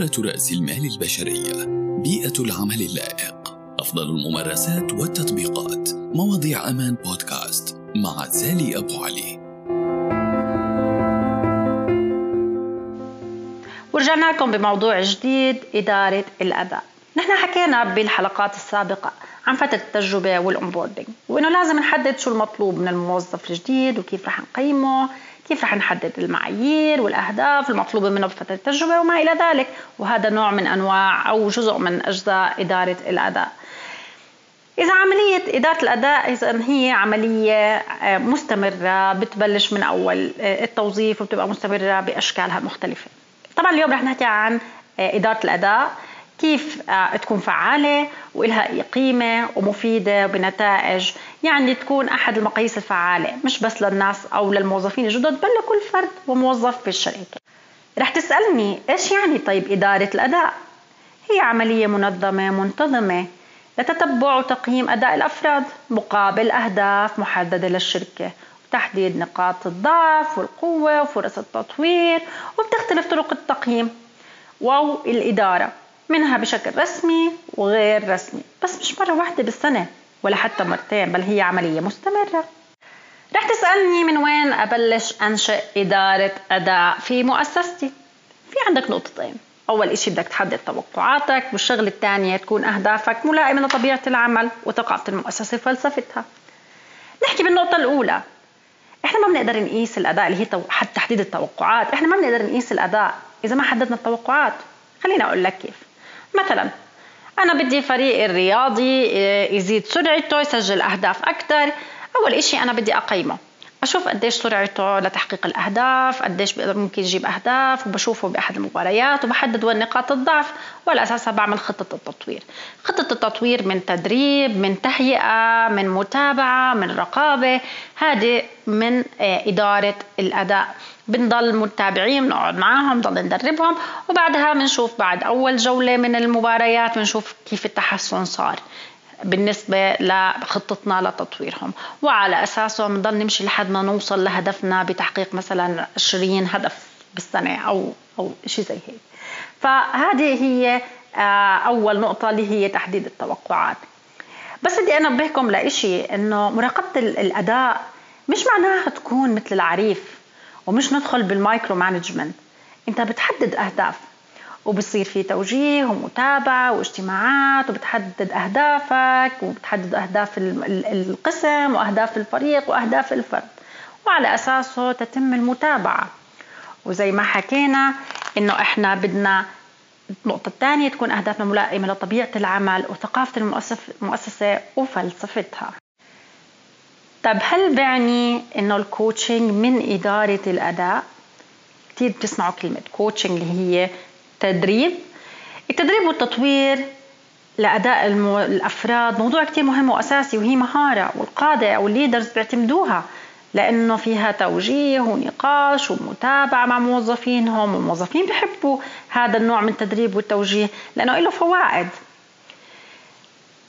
إدارة رأس المال البشرية، بيئة العمل اللائق، أفضل الممارسات والتطبيقات، مواضيع أمان بودكاست مع زالي أبو علي. ورجعنا لكم بموضوع جديد، إدارة الأداء. نحن حكينا بالحلقات السابقة عن فترة التجربة والأونبوردينج، وإنه لازم نحدد شو المطلوب من الموظف الجديد وكيف رح نقيمه، كيف رح نحدد المعايير والأهداف المطلوبة منه بفترة التجربة وما إلى ذلك، وهذا نوع من أنواع أو جزء من أجزاء إدارة الأداء. إذا عملية إدارة الأداء هي عملية مستمرة بتبلش من أول التوظيف وبتبقى مستمرة بأشكالها المختلفة. طبعا اليوم رح نحكي عن إدارة الأداء، كيف تكون فعالة وإلها قيمة ومفيدة بنتائج، يعني تكون أحد المقاييس الفعالة مش بس للناس أو للموظفين الجدد بل لكل فرد وموظف في الشركة. رح تسألني إيش يعني طيب إدارة الأداء؟ هي عملية منظمة منتظمة لتتبع وتقييم أداء الأفراد مقابل أهداف محددة للشركة، تحديد نقاط الضعف والقوة وفرص التطوير، وبتختلف طرق التقييم والإدارة منها بشكل رسمي وغير رسمي، بس مش مرة واحدة بالسنة ولا حتى مرتين، بل هي عملية مستمرة. رح تسألني من وين أبلش أنشئ إدارة أداء في مؤسستي؟ في عندك نقطتين، أول إشي بدك تحدد توقعاتك، والشغلة الثانية تكون أهدافك ملائمة لطبيعة العمل وثقافة المؤسسة وفلسفتها. نحكي بالنقطة الأولى، إحنا ما بنقدر نقيس الأداء اللي هي حتى تحديد التوقعات، إحنا ما بنقدر نقيس الأداء إذا ما حددنا التوقعات. خليني أقول لك كيف. مثلا أنا بدي فريق الرياضي يزيد سرعته، يسجل أهداف أكثر. أول إشي أنا بدي أقيمه، أشوف قديش سرعته لتحقيق الأهداف، قديش ممكن يجيب أهداف، وبشوفه بأحد المباريات وبحدد وين نقاط الضعف، وعلى أساسها بعمل خطة التطوير. خطة التطوير من تدريب، من تهيئة، من متابعة، من رقابة، هذه من إدارة الأداء. بنضل متابعين، بنقعد معاهم، بنضل ندربهم، وبعدها بنشوف بعد أول جولة من المباريات بنشوف كيف التحسن صار بالنسبة لخطتنا لتطويرهم، وعلى أساسه بنضل نمشي لحد ما نوصل لهدفنا بتحقيق مثلا 20 هدف بالسنة أو شيء زي هيك. فهذه هي أول نقطة اللي هي تحديد التوقعات. بس بدي أنبهكم لإشي، إنه مراقبة الأداء مش معناها تكون مثل العريف، ومش ندخل بالمايكرو مانجمنت. أنت بتحدد أهداف وبصير في توجيه ومتابعة واجتماعات، وبتحدد أهدافك وبتحدد أهداف القسم وأهداف الفريق وأهداف الفرد، وعلى أساسه تتم المتابعة. وزي ما حكينا إنه إحنا بدنا النقطة الثانية تكون أهدافنا ملائمة لطبيعة العمل وثقافة المؤسسة وفلسفتها. طب هل بعني إنه الكوتشنج من إدارة الأداء؟ كتير بتسمعوا كلمة كوتشنج اللي هي تدريب. التدريب والتطوير لأداء الأفراد موضوع كتير مهم وأساسي، وهي مهارة، والقادة أو الليدرز بيعتمدوها لأنه فيها توجيه ونقاش ومتابعة مع موظفينهم، والموظفين بيحبوا هذا النوع من التدريب والتوجيه لأنه له فوائد.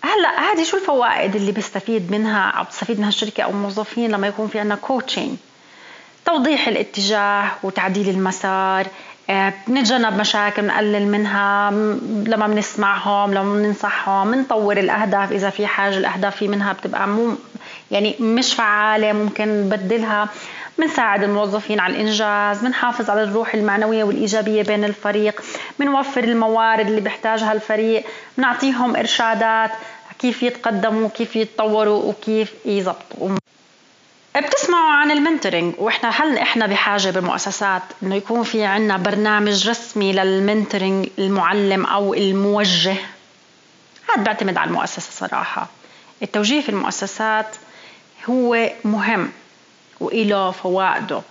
هلا هذه شو الفوائد اللي بيستفيد منها أو بتستفيد منها الشركة أو الموظفين لما يكون في عندنا كوتشينج؟ توضيح الاتجاه وتعديل المسار، بنتجنب مشاكل، بنقلل منها لما بنسمعهم، لما بننصحهم، بنطور الأهداف إذا في حاجة. الأهداف في منها بتبقى يعني مش فعالة، ممكن نبدلها، بنساعد الموظفين على الإنجاز، بنحافظ على الروح المعنوية والإيجابية بين الفريق، بنوفر الموارد اللي بيحتاجها الفريق، بنعطيهم إرشادات كيف يتقدموا، كيف يتطوروا، وكيف يزبطوا. بتسمعوا عن المنتورينج، هل احنا بحاجة بالمؤسسات انه يكون في عنا برنامج رسمي للمنتورينج، المعلم او الموجه؟ هذا بعتمد على المؤسسة صراحة. التوجيه في المؤسسات هو مهم وإله فوائده،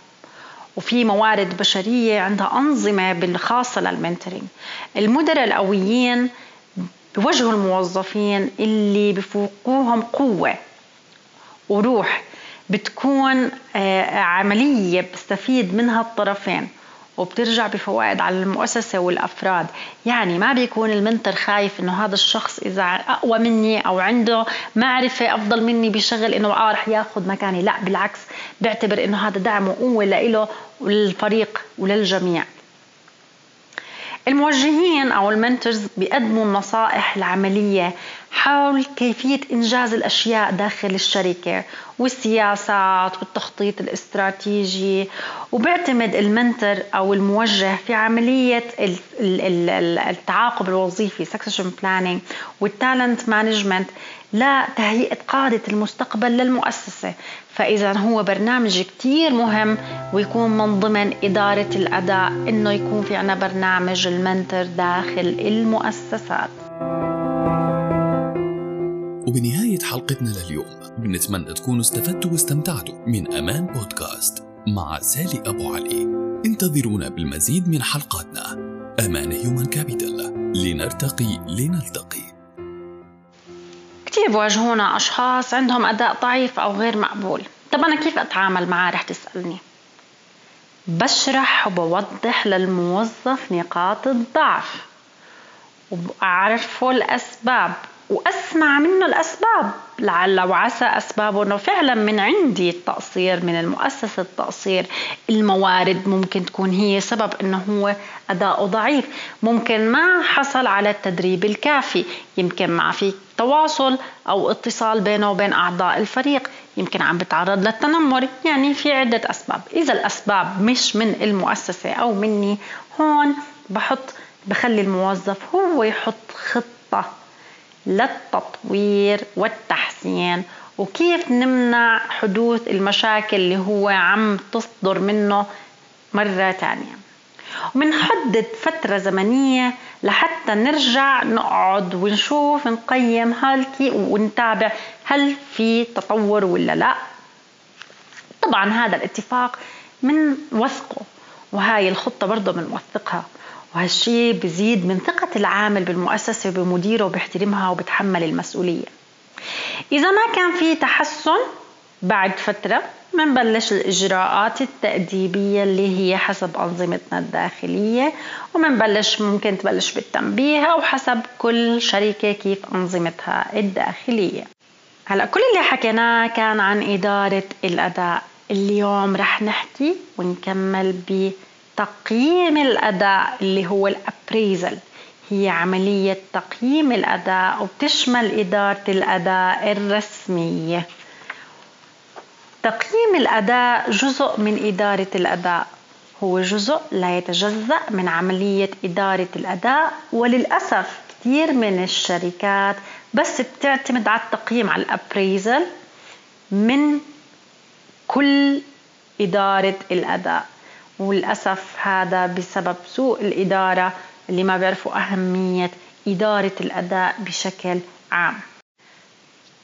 وفي موارد بشرية عندها أنظمة بالخاصة للمنتورينج. المدراء القويين بيوجهوا الموظفين اللي بفوقوهم قوة وروح، بتكون عملية بستفيد منها الطرفين وبترجع بفوائد على المؤسسة والأفراد. يعني ما بيكون المنتر خايف إنه هذا الشخص إذا أقوى مني أو عنده معرفة أفضل مني بشغل إنه رح ياخد مكاني، لا بالعكس، بعتبر إنه هذا دعم وقوة لإله وللفريق وللجميع. الموجهين أو المنتورز بيقدموا النصائح العملية حول كيفية إنجاز الأشياء داخل الشركة والسياسات والتخطيط الاستراتيجي، وبيعتمد المنتور أو الموجه في عملية التعاقب الوظيفي succession planning والتالنت مانجمنت لتهيئة قادة المستقبل للمؤسسة. فإذا هو برنامج كتير مهم ويكون من ضمن إدارة الأداء إنه يكون في عنا برنامج المنتور داخل المؤسسات. وبنهاية حلقتنا لليوم بنتمنى تكونوا استفدتوا واستمتعتوا من أمان بودكاست مع زالي أبو علي. انتظرونا بالمزيد من حلقاتنا. أمان هيومن كابيتال، لنلتقي. كتير بواجهونا أشخاص عندهم أداء ضعيف أو غير مقبول. طب أنا كيف أتعامل معاه رح تسألني؟ بشرح وبوضح للموظف نقاط الضعف وأعرفه الأسباب وأسمع منه الأسباب، لعل وعسى أسبابه أنه فعلا من عندي التقصير، من المؤسسة التقصير. الموارد ممكن تكون هي سبب أنه هو أداؤه ضعيف، ممكن ما حصل على التدريب الكافي، يمكن ما في تواصل أو اتصال بينه وبين أعضاء الفريق، يمكن عم بتعرض للتنمر. يعني في عدة أسباب. إذا الأسباب مش من المؤسسة أو مني، هون بخلي الموظف هو يحط خطة للتطوير والتحسين وكيف نمنع حدوث المشاكل اللي هو عم تصدر منه مرة تانية، ومنحدد فترة زمنية لحتى نرجع نقعد ونشوف نقيم حالتي ونتابع هل في تطور ولا لا. طبعا هذا الاتفاق من وثقه، وهاي الخطة برضه بنوثقها، وهالشي بزيد من ثقة العامل بالمؤسسة بمديره وبيحترمها وبتحمل المسؤولية. إذا ما كان في تحسن بعد فترة منبلش الإجراءات التأديبية اللي هي حسب أنظمتنا الداخلية، ومنبلش ممكن تبلش بالتنبيه أو حسب كل شركة كيف أنظمتها الداخلية. هلأ كل اللي حكيناه كان عن إدارة الأداء. اليوم رح نحكي ونكمل تقييم الأداء اللي هو الأبريزل. هي عملية تقييم الأداء وبتشمل إدارة الأداء الرسمية. تقييم الأداء جزء من إدارة الأداء، هو جزء لا يتجزأ من عملية إدارة الأداء، وللأسف كتير من الشركات بس بتعتمد على التقييم، على الأبريزل من كل إدارة الأداء، وللأسف هذا بسبب سوء الإدارة اللي ما بيعرفوا أهمية إدارة الأداء بشكل عام.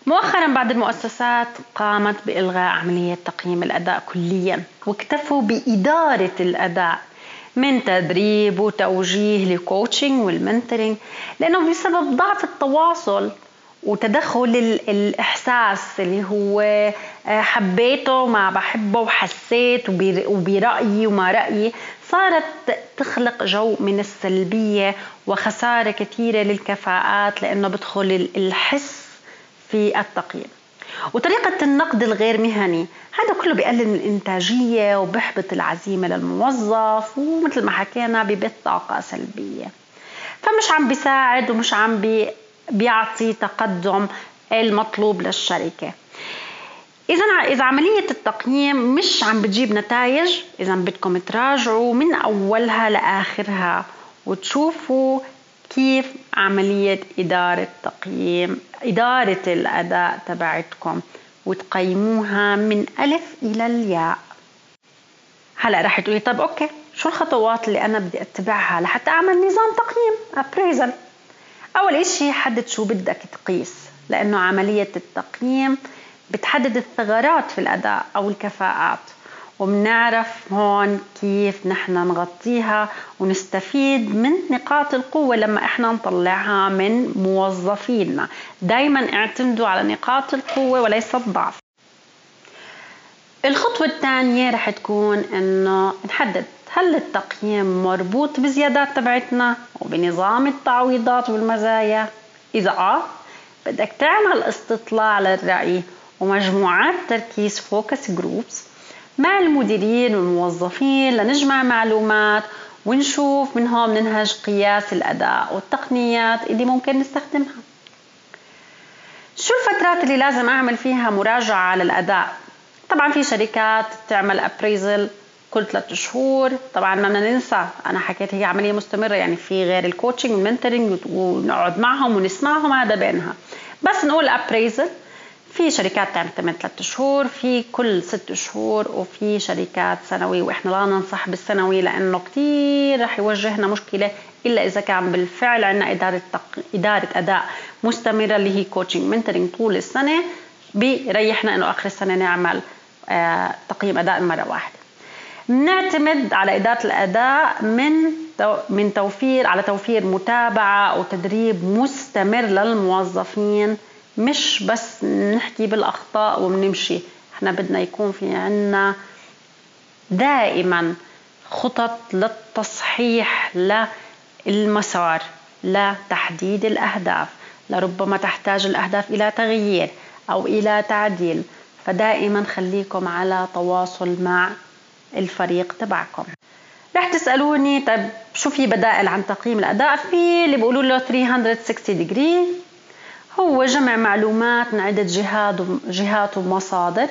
مؤخرا بعض المؤسسات قامت بإلغاء عملية تقييم الأداء كليا، واكتفوا بإدارة الأداء من تدريب وتوجيه للكوتشنج والمنتورينج، لأنه بسبب ضعف التواصل وتدخل الإحساس اللي هو حبيته ما بحبه وحسيت وبرأيي وما رأيي، صارت تخلق جو من السلبية وخسارة كثيرة للكفاءات، لأنه بدخل الحس في التقييم. وطريقة النقد الغير مهني هذا كله بيقلل من الإنتاجية وبيحبط العزيمة للموظف، ومثل ما حكينا ببث طاقة سلبية، فمش عم بيساعد ومش عم بيعطي تقدم المطلوب للشركة. إذا عملية التقييم مش عم بتجيب نتائج، إذا بدكم تراجعوا من أولها لآخرها وتشوفوا كيف عملية إدارة تقييم إدارة الأداء تبعتكم، وتقيموها من ألف إلى الياء. هلأ رح تقولي طب أوكي، شو الخطوات اللي أنا بدي أتبعها لحتى أعمل نظام تقييم appraisal؟ أول إشي حدد شو بدك تقيس، لأنه عملية التقييم بتحدد الثغرات في الأداء أو الكفاءات، وبنعرف هون كيف نحن نغطيها ونستفيد من نقاط القوة لما إحنا نطلعها من موظفينا. دايما اعتمدوا على نقاط القوة وليس الضعف. الخطوة الثانية رح تكون إنه نحدد هل التقييم مربوط بزيادات تبعتنا وبنظام التعويضات والمزايا. إذا بدك تعمل استطلاع للرأي ومجموعات تركيز فوكس جروبس مع المديرين والموظفين لنجمع معلومات ونشوف من هون ننهج قياس الأداء والتقنيات اللي ممكن نستخدمها. شو الفترات اللي لازم أعمل فيها مراجعة على الأداء؟ طبعا في شركات تعمل أبريزل كل 3 شهور. طبعا ما بدنا ننسى، أنا حكيت هي عملية مستمرة، يعني في غير الكوتشنج والمنتورنج ونقعد معهم ونسمعهم، هذا بينها. بس نقول أبريزل، في شركات تعمل 3 شهور، في كل 6 شهور، وفي شركات سنوي. وإحنا لا ننصح بالسنوي لأنه كتير رح يوجهنا مشكلة، إلا إذا كان بالفعل عنا إدارة أداء مستمرة اللي هي كوتشنج منتورنج طول السنة، بيريحنا إنه آخر السنة نعمل تقييم أداء مرة واحدة. نعتمد على إدارة الأداء من توفير على توفير متابعة وتدريب مستمر للموظفين، مش بس نحكي بالأخطاء وبنمشي. احنا بدنا يكون في عنا دائما خطط للتصحيح للمسار، لتحديد الأهداف، لربما تحتاج الأهداف إلى تغيير أو إلى تعديل. فدائما خليكم على تواصل مع الفريق تبعكم. رح تسألوني طيب شو في بدائل عن تقييم الأداء؟ في اللي بيقولوا له 360 ديجري، هو جمع معلومات من عدة جهات ومصادر،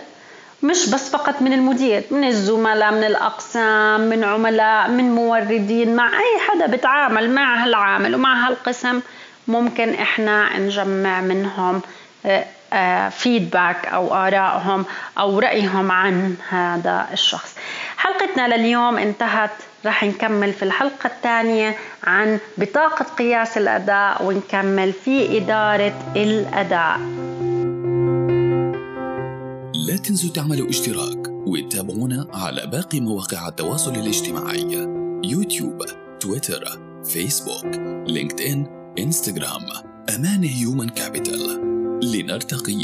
مش بس فقط من المدير، من الزملاء، من الأقسام، من عملاء، من موردين، مع أي حدا بتعامل مع هالعامل ومع هالقسم ممكن إحنا نجمع منهم فيدباك أو آرائهم أو رأيهم عن هذا الشخص. حلقتنا لليوم انتهت، رح نكمل في الحلقة الثانية عن بطاقة قياس الأداء، ونكمل في إدارة الأداء. لا تنسوا تعملوا اشتراك وتتابعونا على باقي مواقع التواصل الاجتماعي: يوتيوب، تويتر، فيسبوك، لينكد إن، إنستغرام. أمان هيومن كابيتال، لنلتقي.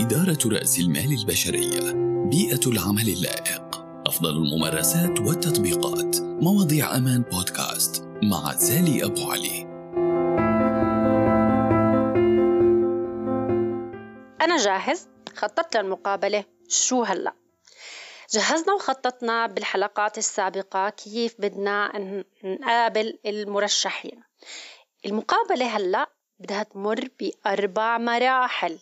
إدارة رأس المال البشرية، بيئة العمل اللائق، أفضل الممارسات والتطبيقات. مواضيع أمان بودكاست مع زالي أبو علي. أنا جاهز، خططت للمقابلة. شو هلأ؟ جهزنا وخططنا بالحلقات السابقة كيف بدنا نقابل المرشحين. المقابلة هلأ بدها تمر ب4 مراحل.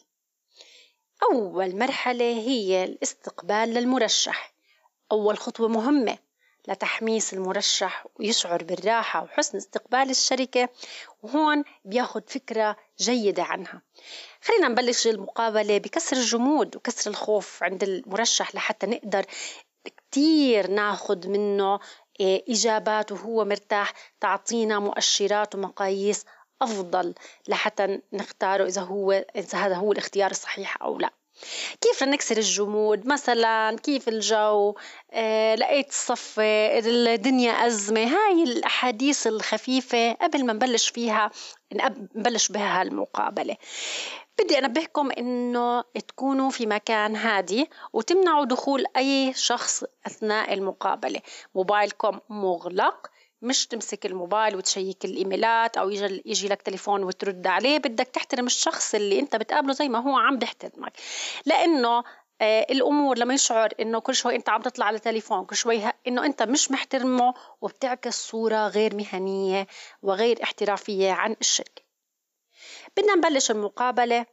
أول مرحلة هي الاستقبال للمرشح، أول خطوة مهمة لتحميس المرشح ويشعر بالراحة وحسن استقبال الشركة، وهون بياخد فكرة جيدة عنها. خلينا نبلش المقابلة بكسر الجمود وكسر الخوف عند المرشح لحتى نقدر كتير ناخد منه إجابات وهو مرتاح، تعطينا مؤشرات ومقاييس أفضل لحتى نختاره إذا هذا هو الاختيار الصحيح أو لا. كيف نكسر الجمود؟ مثلا كيف الجو، لقيت الصف، الدنيا أزمة. هاي الأحاديث الخفيفة قبل ما نبلش فيها، نبلش بها المقابلة. بدي أنبهكم إنه تكونوا في مكان هادي وتمنعوا دخول أي شخص أثناء المقابلة. موبايلكم مغلق، مش تمسك الموبايل وتشيك الإيميلات أو يجي لك تليفون وترد عليه. بدك تحترم الشخص اللي أنت بتقابله زي ما هو عم بيحترمك، لأنه الأمور لما يشعر إنه كل شوي أنت عم تطلع على تليفون، كل شوي إنه أنت مش محترمه، وبتعكس صورة غير مهنية وغير احترافية عن الشركة. بدنا نبلش المقابلة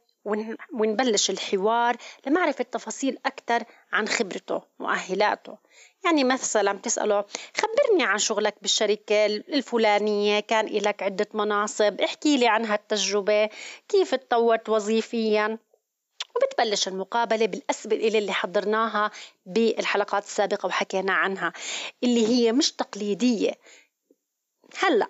ونبلش الحوار لمعرفة تفاصيل أكتر عن خبرته ومؤهلاته. يعني مثلا بتسأله خبرني عن شغلك بالشركة الفلانية، كان لك عدة مناصب، احكي لي عن هالتجربة، كيف تطورت وظيفيا. وبتبلش المقابلة بالأسئلة اللي حضرناها بالحلقات السابقة وحكينا عنها، اللي هي مش تقليدية. هلأ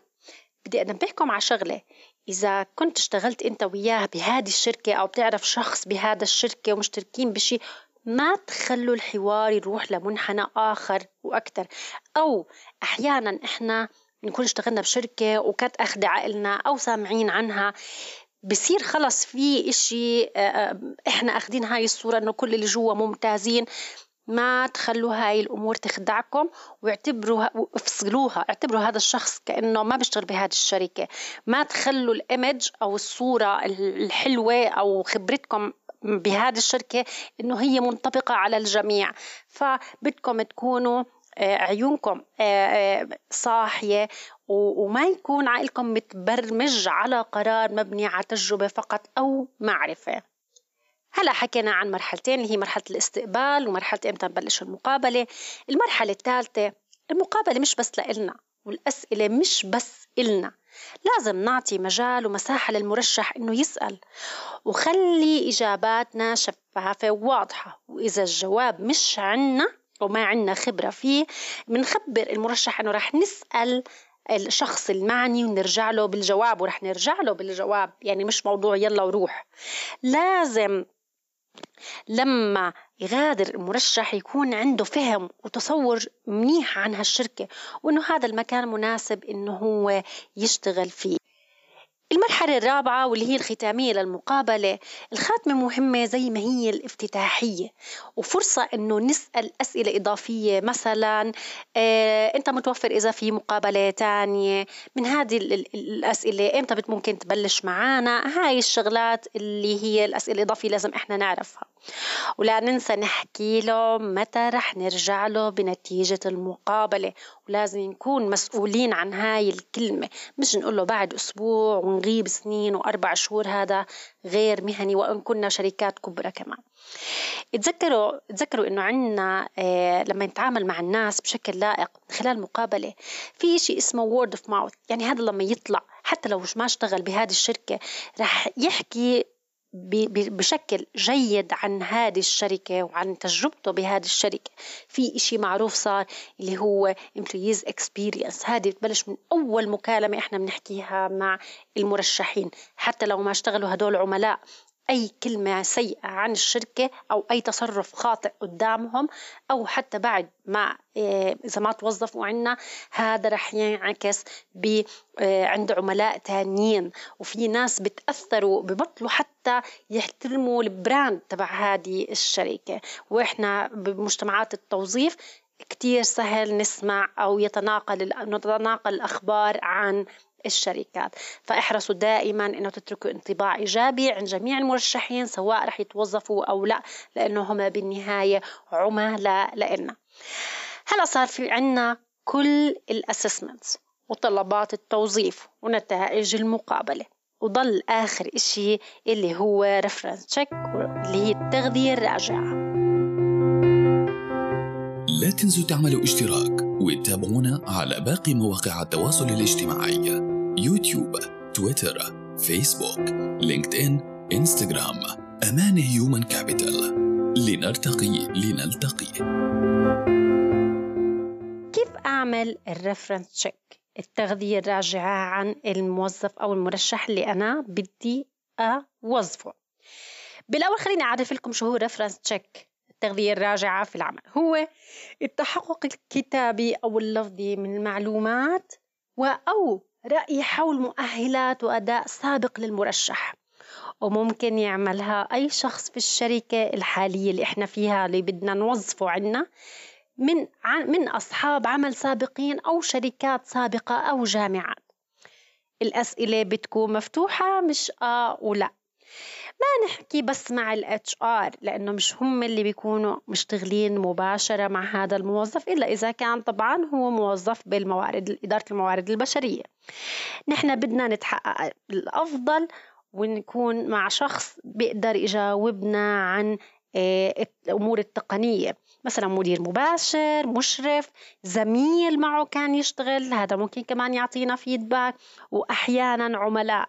بدي أنبهكم على شغلة، إذا كنت اشتغلت أنت وياه بهذه الشركة أو بتعرف شخص بهذا الشركة ومشتركين بشي، ما تخلوا الحوار يروح لمنحنى آخر وأكتر. أو أحيانا إحنا نكون اشتغلنا بشركة وكانت أخذ عقلنا أو سامعين عنها، بصير خلص في إشي إحنا أخذين هاي الصورة إنه كل اللي جوا ممتازين، ما تخلوا هاي الأمور تخدعكم، واعتبروا افصلوها، اعتبروا هذا الشخص كأنه ما بيشتغل بهذه الشركة. ما تخلوا الإيمج أو الصورة الحلوة أو خبرتكم بهذه الشركة إنه هي منطبقة على الجميع. فبدكم تكونوا عيونكم صاحية، وما يكون عقلكم متبرمج على قرار مبني على تجربة فقط أو معرفة. هلا حكينا عن مرحلتين اللي هي مرحلة الاستقبال ومرحلة امتى نبلش المقابلة. المرحلة الثالثة، المقابلة مش بس لإلنا والأسئلة مش بس إلنا، لازم نعطي مجال ومساحة للمرشح إنه يسأل، وخلي إجاباتنا شفافة وواضحة. وإذا الجواب مش عنا وما عنا خبرة فيه، بنخبر المرشح إنه رح نسأل الشخص المعني ونرجع له بالجواب، ورح نرجع له بالجواب، يعني مش موضوع يلا وروح. لازم لما يغادر المرشح يكون عنده فهم وتصور منيح عن هالشركة، وإنه هذا المكان مناسب إنه هو يشتغل فيه. المرحلة الرابعة واللي هي الختامية للمقابلة، الخاتمة مهمة زي ما هي الافتتاحية، وفرصة إنه نسأل أسئلة إضافية، مثلا أنت متوفر إذا في مقابلة تانية من هذه الأسئلة، إمتى ممكن تبلش معانا؟ هاي الشغلات اللي هي الأسئلة الإضافية لازم إحنا نعرفها، ولا ننسى نحكي له متى رح نرجع له بنتيجة المقابلة، ولازم نكون مسؤولين عن هاي الكلمة، مش نقول له بعد أسبوع ونغيب سنين و4 شهور، هذا غير مهني وإن كنا شركات كبرى. كمان تذكروا إنه عنا لما نتعامل مع الناس بشكل لائق خلال مقابلة، في شيء اسمه word of mouth، يعني هذا لما يطلع حتى لو ما اشتغل بهذه الشركة رح يحكي بشكل جيد عن هذه الشركة وعن تجربته بهذه الشركة. في إشي معروف صار اللي هو employees experience، هذه بتبلش من أول مكالمة إحنا بنحكيها مع المرشحين، حتى لو ما اشتغلوا هدول عملاء، أي كلمة سيئة عن الشركة أو أي تصرف خاطئ قدامهم أو حتى بعد ما إذا ما توظفوا عنا، هذا رح ينعكس عند عملاء تانيين. وفي ناس بتأثروا ببطلوا حتى يحترموا البراند تبع هذه الشركة، وإحنا بمجتمعات التوظيف كتير سهل نسمع أو نتناقل الأخبار عن الشركات. فاحرصوا دائما انه تتركوا انطباع ايجابي عن جميع المرشحين، سواء رح يتوظفوا او لا، لانهم بالنهايه عملاء لنا. هلا صار في عنا كل الاسسمنتس وطلبات التوظيف ونتائج المقابله، وضل اخر اشي اللي هو ريفرنس تشيك اللي هي التغذيه الراجعه. لا تنسوا تعملوا اشتراك وتتابعونا على باقي مواقع التواصل الاجتماعي، يوتيوب، تويتر، فيسبوك، لينكد إن، إنستغرام، أمان هيومن كابيتال. لنلتقي. كيف أعمل الريفرنس تشيك، التغذية الراجعة عن الموظف أو المرشح اللي أنا بدي أوظفه؟ بالأول خليني أعرف لكم شو هو الريفرنس تشيك. التغذية الراجعة في العمل هو التحقق الكتابي أو اللفظي من المعلومات أو رأي حول مؤهلات وأداء سابق للمرشح، وممكن يعملها أي شخص في الشركة الحالية اللي إحنا فيها اللي بدنا نوظفه عنا من أصحاب عمل سابقين أو شركات سابقة أو جامعات. الأسئلة بتكون مفتوحة، مش ولا. ما نحكي بس مع الHR لأنه مش هم اللي بيكونوا مشتغلين مباشرة مع هذا الموظف، إلا إذا كان طبعا هو موظف إدارة الموارد البشرية. نحن بدنا نتحقق الأفضل ونكون مع شخص بيقدر يجاوبنا عن الأمور التقنية، مثلا مدير مباشر، مشرف، زميل معه كان يشتغل، هذا ممكن كمان يعطينا فيدباك، وأحيانا عملاء،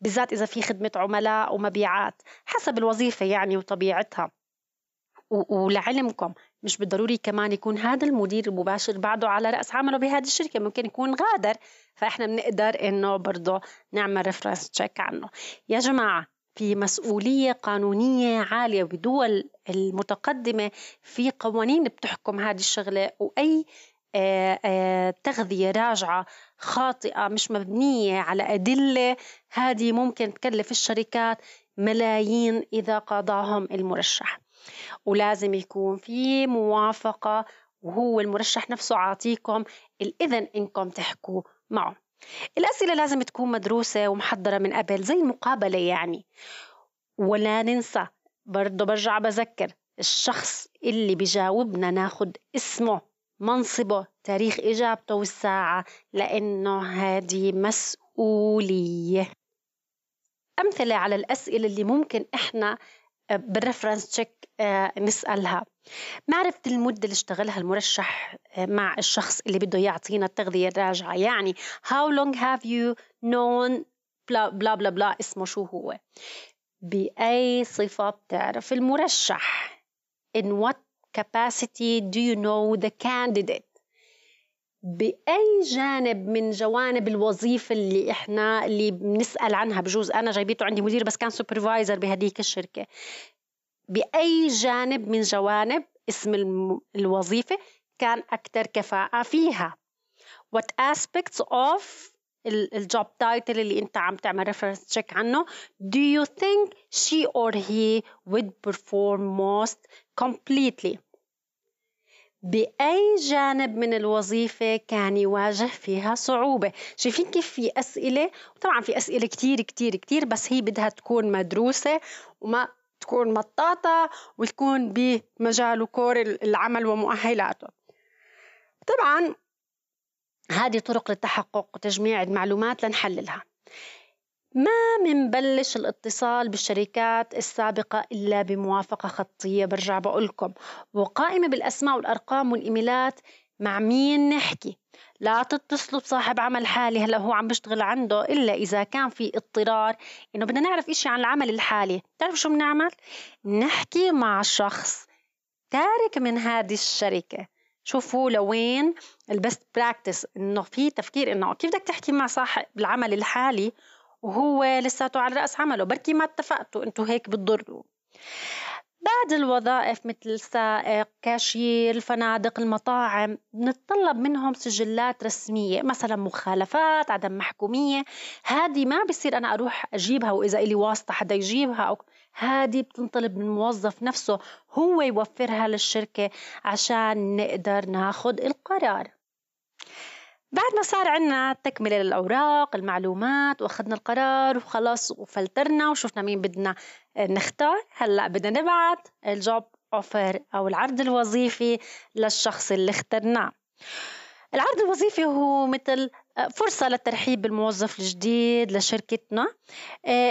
بالذات إذا في خدمة عملاء ومبيعات حسب الوظيفة يعني وطبيعتها. ولعلمكم مش بالضروري كمان يكون هذا المدير المباشر بعده على رأس عمله بهذه الشركة، ممكن يكون غادر، فإحنا بنقدر إنه برضه نعمل ريفرنس تشيك عنه. يا جماعة، في مسؤولية قانونية عالية، بدول المتقدمة في قوانين بتحكم هذه الشغلة، وأي تغذية راجعة خاطئة مش مبنية على أدلة هذه ممكن تكلف الشركات ملايين إذا قضاهم المرشح. ولازم يكون في موافقة، وهو المرشح نفسه عاطيكم الإذن إنكم تحكوا معه. الأسئلة لازم تكون مدروسة ومحضرة من قبل زي المقابلة يعني. ولا ننسى برضو برجع بذكر الشخص اللي بيجاوبنا ناخد اسمه، منصبه، تاريخ إجابته والساعة، لأنه هذه مسؤولية. أمثلة على الأسئلة اللي ممكن إحنا بالرفرنس تشيك نسألها: معرفة المدة اللي اشتغلها المرشح مع الشخص اللي بده يعطينا التغذية الراجعة، يعني how long have you known بلا بلا بلا بلا اسمه شو هو. بأي صفة بتعرف المرشح؟ in what capacity do you know the candidate؟ بأي جانب من جوانب الوظيفة اللي إحنا اللي بنسأل عنها؟ بجوز أنا جايبيته عندي مدير بس كان سوبرفايزر بهديك الشركة. بأي جانب من جوانب اسم الوظيفة كان أكتر كفاءة فيها؟ what aspects of الجوب تايتل اللي أنت عم تعمل reference check عنه do you think she or he would perform most completely؟ بأي جانب من الوظيفة كان يواجه فيها صعوبة؟ شايفين كيف في أسئلة، وطبعا في أسئلة كتير كتير كتير، بس هي بدها تكون مدروسة وما تكون مطاطة وتكون بمجال وكور العمل ومؤهلاته. طبعا هذه طرق للتحقق وتجميع المعلومات لنحللها. ما منبلش الاتصال بالشركات السابقة إلا بموافقة خطية، برجع بقولكم، وقائمة بالأسماء والأرقام والإيميلات. مع مين نحكي؟ لا تتصلوا بصاحب عمل حالي هلا هو عم بيشتغل عنده إلا إذا كان في اضطرار إنه بدنا نعرف إشي عن العمل الحالي. تعرفوا شو بنعمل؟ نحكي مع شخص تارك من هذه الشركة. شوفوا لوين البست براكتس، إنه في تفكير إنه كيف بدك تحكي مع صاحب العمل الحالي وهو لساته على رأس عمله، بركي ما اتفقتوا انتوا هيك بتضروا. بعد الوظائف مثل السائق، كاشير، الفنادق، المطاعم، نتطلب منهم سجلات رسمية، مثلا مخالفات، عدم محكومية. هذه ما بصير أنا أروح أجيبها وإذا إلي واسطة حدا يجيبها، أو هذه بتنطلب من الموظف نفسه هو يوفرها للشركة عشان نقدر ناخد القرار. بعد ما صار عنا تكملة للأوراق، المعلومات، وأخذنا القرار وخلاص وفلترنا وشوفنا مين بدنا نختار، هلأ بدنا نبعت الجوب أوفر أو العرض الوظيفي للشخص اللي اخترناه. العرض الوظيفي هو مثل فرصة للترحيب بالموظف الجديد لشركتنا،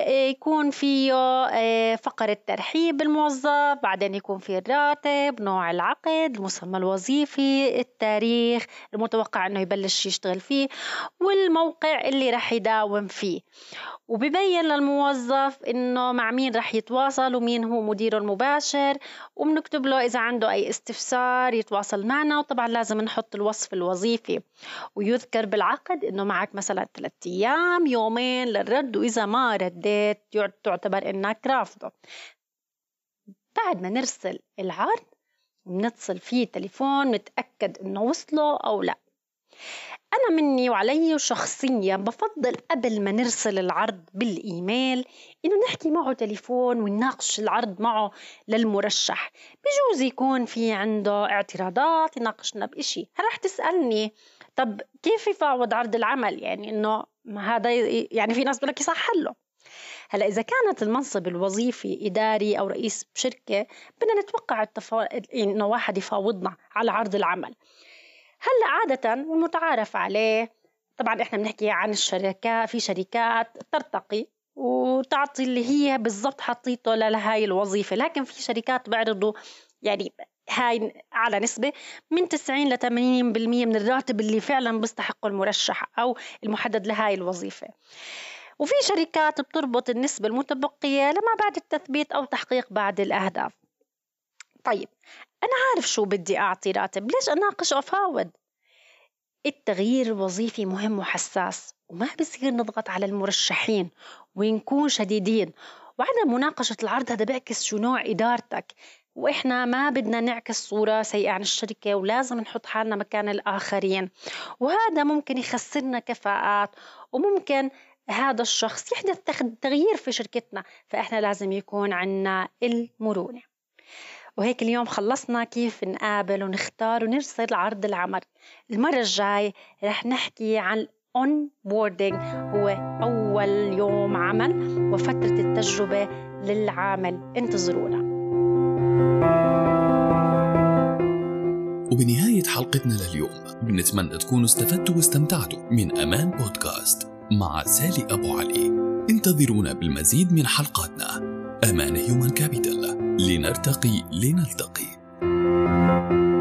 يكون فيه فقرة ترحيب بالموظف، بعدين يكون فيه الراتب، نوع العقد، المسمى الوظيفي، التاريخ المتوقع أنه يبلش يشتغل فيه، والموقع اللي رح يداوم فيه، وبيبين للموظف أنه مع مين رح يتواصل ومين هو مديره المباشر، وبنكتب له إذا عنده أي استفسار يتواصل معنا. وطبعا لازم نحط الوصف الوظيفي، ويذكر بالعقد إنه معك مثلا 3 أيام، 2 يوم للرد، وإذا ما رديت تعتبر إنك رافضه. بعد ما نرسل العرض بنتصل فيه تليفون نتأكد إنه وصله أو لا. أنا مني وعلي شخصيا بفضل قبل ما نرسل العرض بالإيميل إنه نحكي معه تليفون ونناقش العرض معه للمرشح. بجوز يكون في عنده اعتراضات يناقشنا بإشي. هل رح تسألني طب كيف يفاوض عرض العمل؟ يعني إنه هذا يعني في ناس بلك يصحح له. هلا إذا كانت المنصب الوظيفي إداري أو رئيس بشركة بدنا نتوقع إنه واحد يفاوضنا على عرض العمل. هلا عادة والمتعارف عليه، طبعا إحنا بنحكي عن الشركات، في شركات ترتقي وتعطي اللي هي بالضبط حطيته لهاي الوظيفة، لكن في شركات بعرضوا يعني هاي على نسبة من 90 ل 80% من الراتب اللي فعلا بيستحقه المرشح أو المحدد لهاي الوظيفة، وفي شركات بتربط النسبة المتبقية لما بعد التثبيت أو تحقيق بعض الأهداف. طيب أنا عارف شو بدي أعطي راتب، ليش أناقش وأفاوض؟ التغيير الوظيفي مهم وحساس، وما بصير نضغط على المرشحين ونكون شديدين، وعدم مناقشة العرض هذا بيعكس شو نوع إدارتك، وإحنا ما بدنا نعكس صورة سيئة عن الشركة، ولازم نحط حالنا مكان الآخرين، وهذا ممكن يخسرنا كفاءات، وممكن هذا الشخص يحدث تغيير في شركتنا، فإحنا لازم يكون عنا المرونة. وهيك اليوم خلصنا كيف نقابل ونختار ونرسل عرض العمل. المرة الجاي رح نحكي عن onboarding، هو أول يوم عمل وفترة التجربة للعامل. انتظرونا. وبنهاية حلقتنا لليوم بنتمنى تكونوا استفدتوا واستمتعتوا من أمان بودكاست مع زالي أبو علي. انتظرونا بالمزيد من حلقاتنا. أمان هيومن كابيتال، لنرتقي لنلتقي.